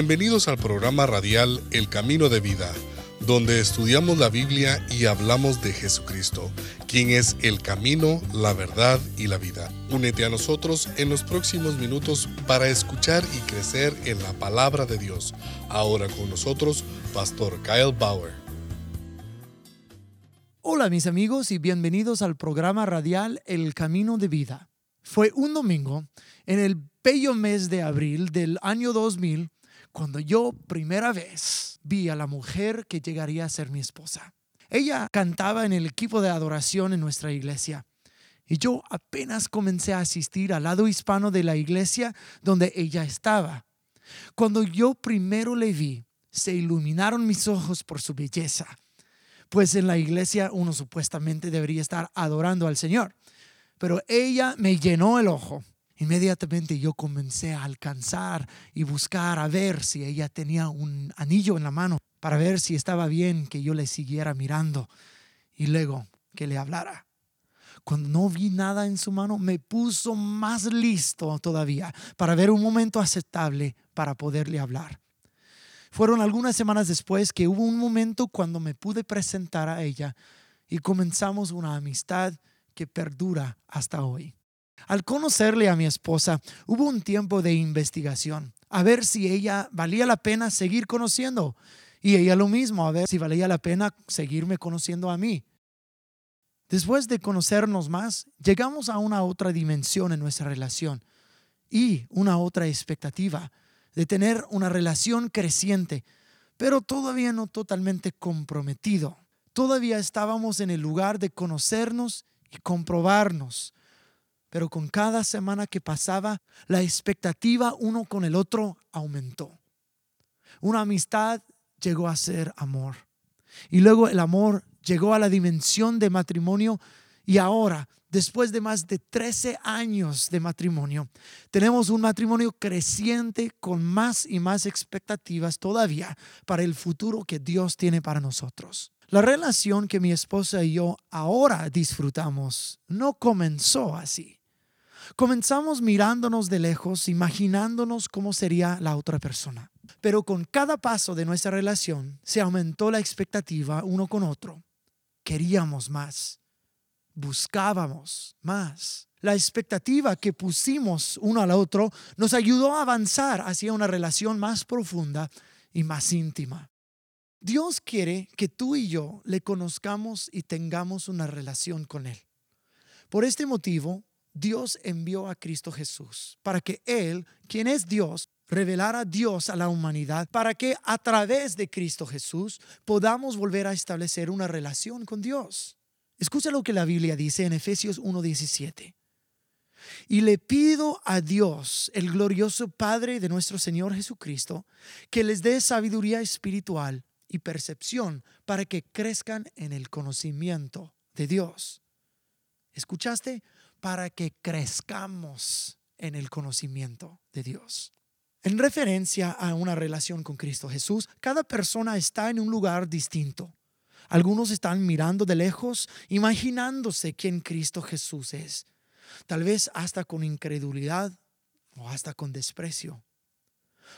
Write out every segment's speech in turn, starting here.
Bienvenidos al programa radial El Camino de Vida, donde estudiamos la Biblia y hablamos de Jesucristo, quien es el camino, la verdad y la vida. Únete a nosotros en los próximos minutos para escuchar y crecer en la palabra de Dios. Ahora con nosotros, Pastor Kyle Bauer. Hola mis amigos y bienvenidos al programa radial El Camino de Vida. Fue un domingo en el bello mes de abril del año 2000 cuando yo primera vez vi a la mujer que llegaría a ser mi esposa. Ella cantaba en el equipo de adoración en nuestra iglesia y yo apenas comencé a asistir al lado hispano de la iglesia donde ella estaba. Cuando yo primero le vi, se iluminaron mis ojos por su belleza, pues en la iglesia uno supuestamente debería estar adorando al Señor. Pero ella me llenó el ojo. Inmediatamente yo comencé a alcanzar y buscar a ver si ella tenía un anillo en la mano para ver si estaba bien que yo le siguiera mirando y luego que le hablara. Cuando no vi nada en su mano, me puso más listo todavía para ver un momento aceptable para poderle hablar. Fueron algunas semanas después que hubo un momento cuando me pude presentar a ella y comenzamos una amistad que perdura hasta hoy. Al conocerle a mi esposa, hubo un tiempo de investigación a ver si ella valía la pena seguir conociendo y ella lo mismo, a ver si valía la pena seguirme conociendo a mí. Después de conocernos más, llegamos a una otra dimensión en nuestra relación y una otra expectativa de tener una relación creciente, pero todavía no totalmente comprometido. Todavía estábamos en el lugar de conocernos y comprobarnos. Pero con cada semana que pasaba, la expectativa uno con el otro aumentó. Una amistad llegó a ser amor. Y luego el amor llegó a la dimensión de matrimonio. Y ahora, después de más de 13 años de matrimonio, tenemos un matrimonio creciente con más y más expectativas todavía para el futuro que Dios tiene para nosotros. La relación que mi esposa y yo ahora disfrutamos no comenzó así. Comenzamos mirándonos de lejos, imaginándonos cómo sería la otra persona. Pero con cada paso de nuestra relación se aumentó la expectativa uno con otro. Queríamos más. Buscábamos más. La expectativa que pusimos uno al otro nos ayudó a avanzar hacia una relación más profunda y más íntima. Dios quiere que tú y yo le conozcamos y tengamos una relación con Él. Por este motivo, Dios envió a Cristo Jesús para que Él, quien es Dios, revelara a Dios a la humanidad para que a través de Cristo Jesús podamos volver a establecer una relación con Dios. Escucha lo que la Biblia dice en Efesios 1:17. Y le pido a Dios, el glorioso Padre de nuestro Señor Jesucristo, que les dé sabiduría espiritual y percepción para que crezcan en el conocimiento de Dios. ¿Escuchaste? Para que crezcamos en el conocimiento de Dios. En referencia a una relación con Cristo Jesús, cada persona está en un lugar distinto. Algunos están mirando de lejos, imaginándose quién Cristo Jesús es. Tal vez hasta con incredulidad o hasta con desprecio.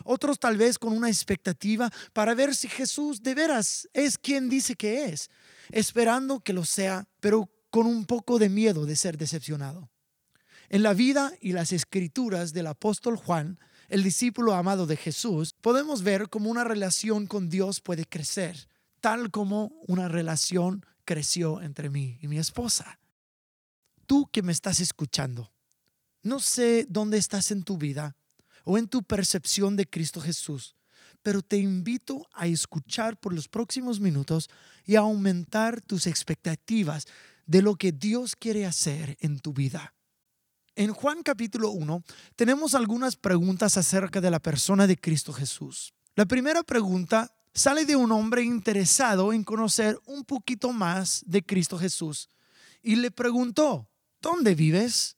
Otros tal vez con una expectativa para ver si Jesús de veras es quien dice que es, esperando que lo sea, pero con un poco de miedo de ser decepcionado. En la vida y las escrituras del apóstol Juan, el discípulo amado de Jesús, podemos ver cómo una relación con Dios puede crecer, tal como una relación creció entre mí y mi esposa. Tú que me estás escuchando, no sé dónde estás en tu vida o en tu percepción de Cristo Jesús, pero te invito a escuchar por los próximos minutos y a aumentar tus expectativas de lo que Dios quiere hacer en tu vida. En Juan capítulo 1 tenemos algunas preguntas acerca de la persona de Cristo Jesús. La primera pregunta sale de un hombre interesado en conocer un poquito más de Cristo Jesús y le preguntó, ¿dónde vives?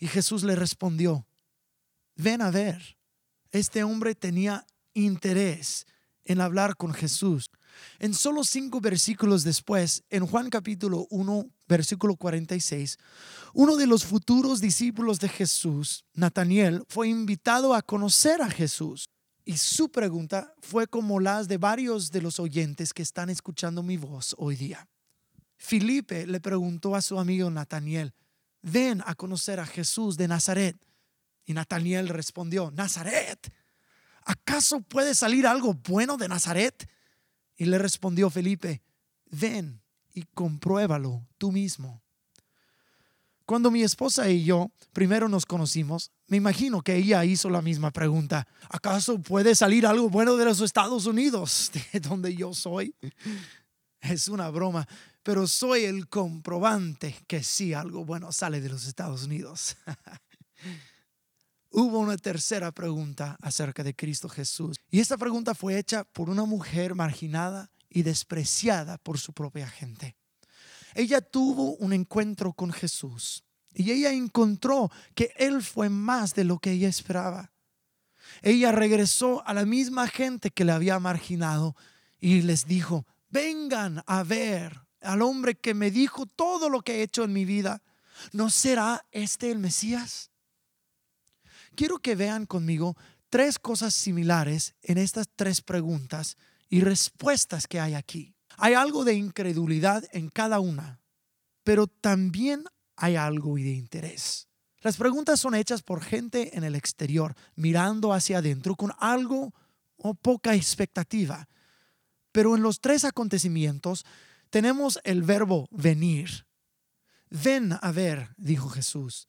Y Jesús le respondió, ven a ver. Este hombre tenía interés en hablar con Jesús. En solo 5 versículos después, en Juan capítulo 1, versículo 46, uno de los futuros discípulos de Jesús, Natanael, fue invitado a conocer a Jesús. Y su pregunta fue como las de varios de los oyentes que están escuchando mi voz hoy día. Felipe le preguntó a su amigo Natanael: ven a conocer a Jesús de Nazaret. Y Natanael respondió: ¿Nazaret? ¿Acaso puede salir algo bueno de Nazaret? Y le respondió Felipe: ven y compruébalo tú mismo. Cuando mi esposa y yo primero nos conocimos, me imagino que ella hizo la misma pregunta: ¿acaso puede salir algo bueno de los Estados Unidos, de donde yo soy? Es una broma, pero soy el comprobante que sí, algo bueno sale de los Estados Unidos. Hubo una tercera pregunta acerca de Cristo Jesús, y esta pregunta fue hecha por una mujer marginada y despreciada por su propia gente. Ella tuvo un encuentro con Jesús y ella encontró que Él fue más de lo que ella esperaba. Ella regresó a la misma gente que le había marginado y les dijo: vengan a ver al hombre que me dijo todo lo que he hecho en mi vida. ¿No será este el Mesías? Quiero que vean conmigo tres cosas similares en estas tres preguntas y respuestas que hay aquí. Hay algo de incredulidad en cada una, pero también hay algo de interés. Las preguntas son hechas por gente en el exterior, mirando hacia adentro con algo o poca expectativa. Pero en los tres acontecimientos tenemos el verbo venir. Ven a ver, dijo Jesús.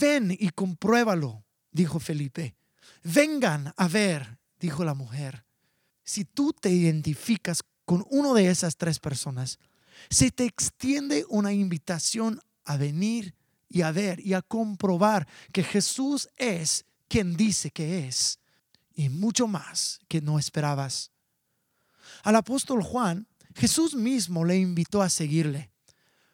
Ven y compruébalo, dijo Felipe. Vengan a ver, dijo la mujer. Si tú te identificas con uno de esas tres personas, se te extiende una invitación a venir y a ver y a comprobar que Jesús es quien dice que es, y mucho más que no esperabas. Al apóstol Juan, Jesús mismo le invitó a seguirle.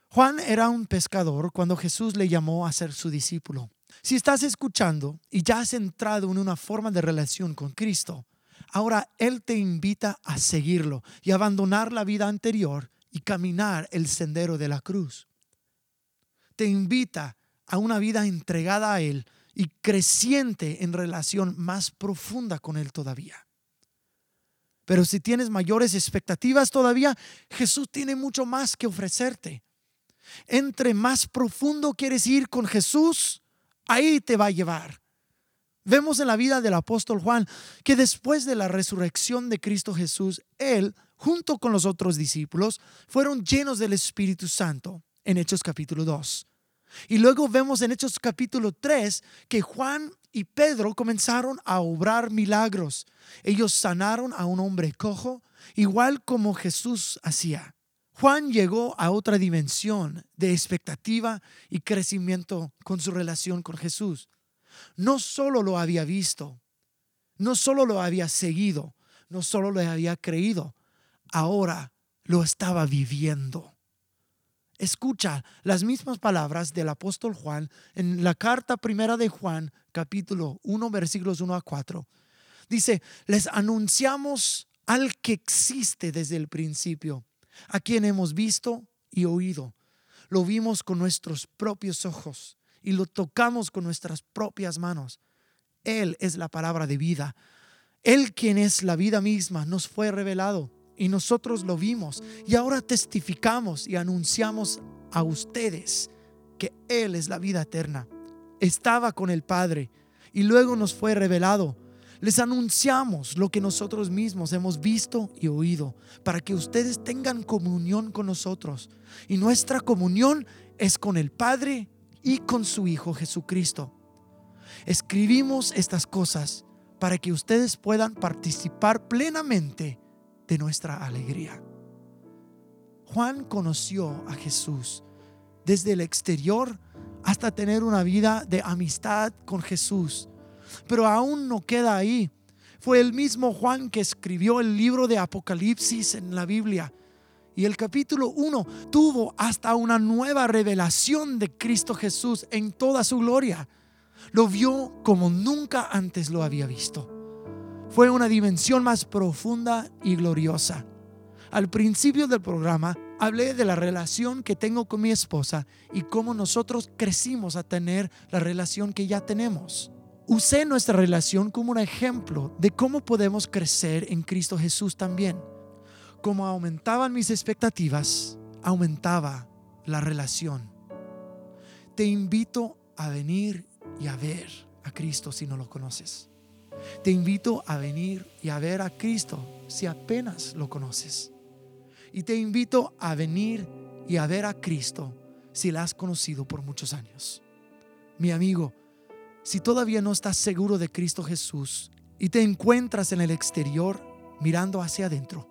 Juan era un pescador cuando Jesús le llamó a ser su discípulo. Si estás escuchando y ya has entrado en una forma de relación con Cristo, ahora Él te invita a seguirlo y abandonar la vida anterior y caminar el sendero de la cruz. Te invita a una vida entregada a Él y creciente en relación más profunda con Él todavía. Pero si tienes mayores expectativas todavía, Jesús tiene mucho más que ofrecerte. Entre más profundo quieres ir con Jesús, ahí te va a llevar. Vemos en la vida del apóstol Juan que después de la resurrección de Cristo Jesús, él, junto con los otros discípulos, fueron llenos del Espíritu Santo en Hechos capítulo 2. Y luego vemos en Hechos capítulo 3 que Juan y Pedro comenzaron a obrar milagros. Ellos sanaron a un hombre cojo, igual como Jesús hacía. Juan llegó a otra dimensión de expectativa y crecimiento con su relación con Jesús. No solo lo había visto, no solo lo había seguido, no solo lo había creído, ahora lo estaba viviendo. Escucha las mismas palabras del apóstol Juan en la carta primera de Juan, capítulo 1, versículos 1 a 4. Dice: les anunciamos al que existe desde el principio, a quien hemos visto y oído. Lo vimos con nuestros propios ojos y lo tocamos con nuestras propias manos. Él es la palabra de vida. Él, quien es la vida misma, nos fue revelado y nosotros lo vimos y ahora testificamos y anunciamos a ustedes que Él es la vida eterna. Estaba con el Padre y luego nos fue revelado. Les anunciamos lo que nosotros mismos hemos visto y oído, para que ustedes tengan comunión con nosotros, y nuestra comunión es con el Padre y con su Hijo Jesucristo. Escribimos estas cosas para que ustedes puedan participar plenamente de nuestra alegría. Juan conoció a Jesús desde el exterior hasta tener una vida de amistad con Jesús, pero aún no queda ahí. Fue el mismo Juan que escribió el libro de Apocalipsis en la Biblia. Y el capítulo 1 tuvo hasta una nueva revelación de Cristo Jesús en toda su gloria. Lo vio como nunca antes lo había visto. Fue una dimensión más profunda y gloriosa. Al principio del programa hablé de la relación que tengo con mi esposa y cómo nosotros crecimos a tener la relación que ya tenemos. usé nuestra relación como un ejemplo de cómo podemos crecer en Cristo Jesús también. Como aumentaban mis expectativas, aumentaba la relación. Te invito a venir y a ver a Cristo si no lo conoces. Te invito a venir y a ver a Cristo si apenas lo conoces. Y te invito a venir y a ver a Cristo si la has conocido por muchos años. Mi amigo, si todavía no estás seguro de Cristo Jesús y te encuentras en el exterior mirando hacia adentro,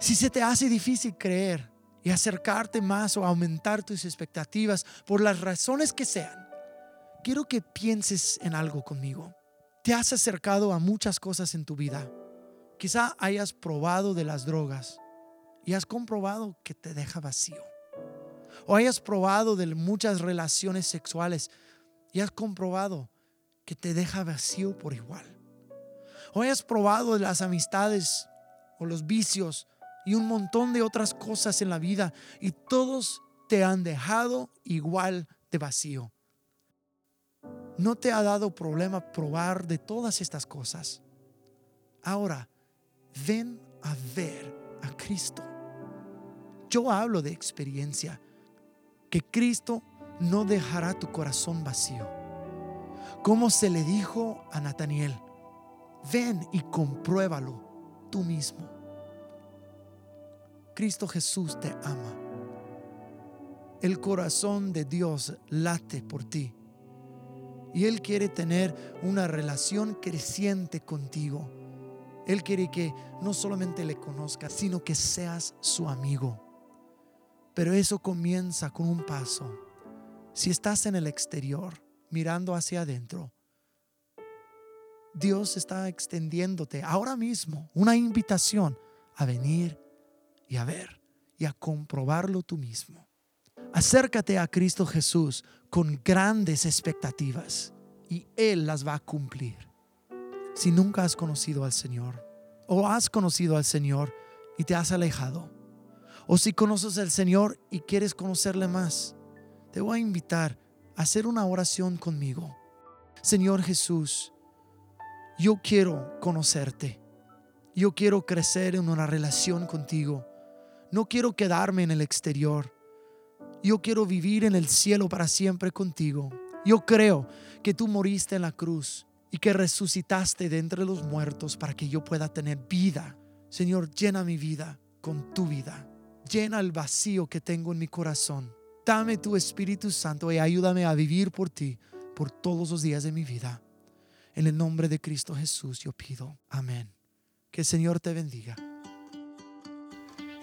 si se te hace difícil creer y acercarte más o aumentar tus expectativas por las razones que sean, quiero que pienses en algo conmigo. Te has acercado a muchas cosas en tu vida. Quizá hayas probado de las drogas y has comprobado que te deja vacío. O hayas probado de muchas relaciones sexuales y has comprobado que te deja vacío por igual. O hayas probado de las amistades o los vicios y un montón de otras cosas en la vida, y todos te han dejado igual de vacío. No te ha dado problema probar de todas estas cosas. Ahora, ven a ver a Cristo. Yo hablo de experiencia, que Cristo no dejará tu corazón vacío. Como se le dijo a Natanael, ven y compruébalo tú mismo. Cristo Jesús te ama. El corazón de Dios late por ti y Él quiere tener una relación creciente contigo. Él quiere que no solamente le conozcas, sino que seas su amigo. Pero eso comienza con un paso. Si estás en el exterior mirando hacia adentro, Dios está extendiéndote ahora mismo una invitación a venir y a ver y a comprobarlo tú mismo. Acércate a Cristo Jesús con grandes expectativas y Él las va a cumplir. Si nunca has conocido al Señor, o has conocido al Señor y te has alejado, o si conoces al Señor y quieres conocerle más, te voy a invitar a hacer una oración conmigo. Señor Jesús, yo quiero conocerte. Yo quiero crecer en una relación contigo. No quiero quedarme en el exterior. Yo quiero vivir en el cielo para siempre contigo. Yo creo que tú moriste en la cruz y que resucitaste de entre los muertos para que yo pueda tener vida. Señor, llena mi vida con tu vida. Llena el vacío que tengo en mi corazón. Dame tu Espíritu Santo y ayúdame a vivir por ti por todos los días de mi vida. En el nombre de Cristo Jesús yo pido. Amén. Que el Señor te bendiga.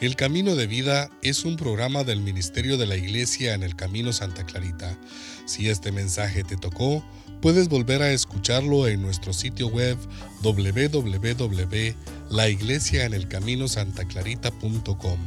El Camino de Vida es un programa del Ministerio de la Iglesia en el Camino Santa Clarita. Si este mensaje te tocó, puedes volver a escucharlo en nuestro sitio web www.laiglesiaenelcaminosantaclarita.com.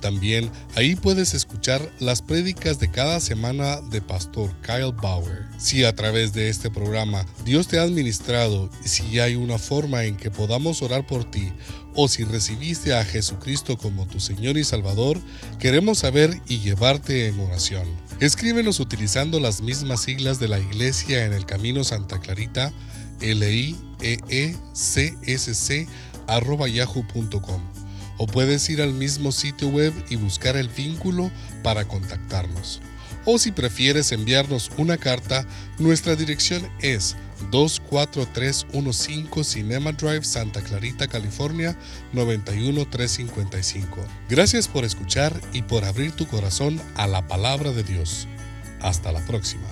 También ahí puedes escuchar las prédicas de cada semana de Pastor Kyle Bauer. Si a través de este programa Dios te ha administrado, si hay una forma en que podamos orar por ti, o si recibiste a Jesucristo como tu Señor y Salvador, queremos saber y llevarte en oración. Escríbenos utilizando las mismas siglas de la Iglesia en el Camino Santa Clarita, lieecsc@yahoo.com. O puedes ir al mismo sitio web y buscar el vínculo para contactarnos. O si prefieres enviarnos una carta, nuestra dirección es 24315 Cinema Drive, Santa Clarita, California, 91355. Gracias por escuchar y por abrir tu corazón a la palabra de Dios. Hasta la próxima.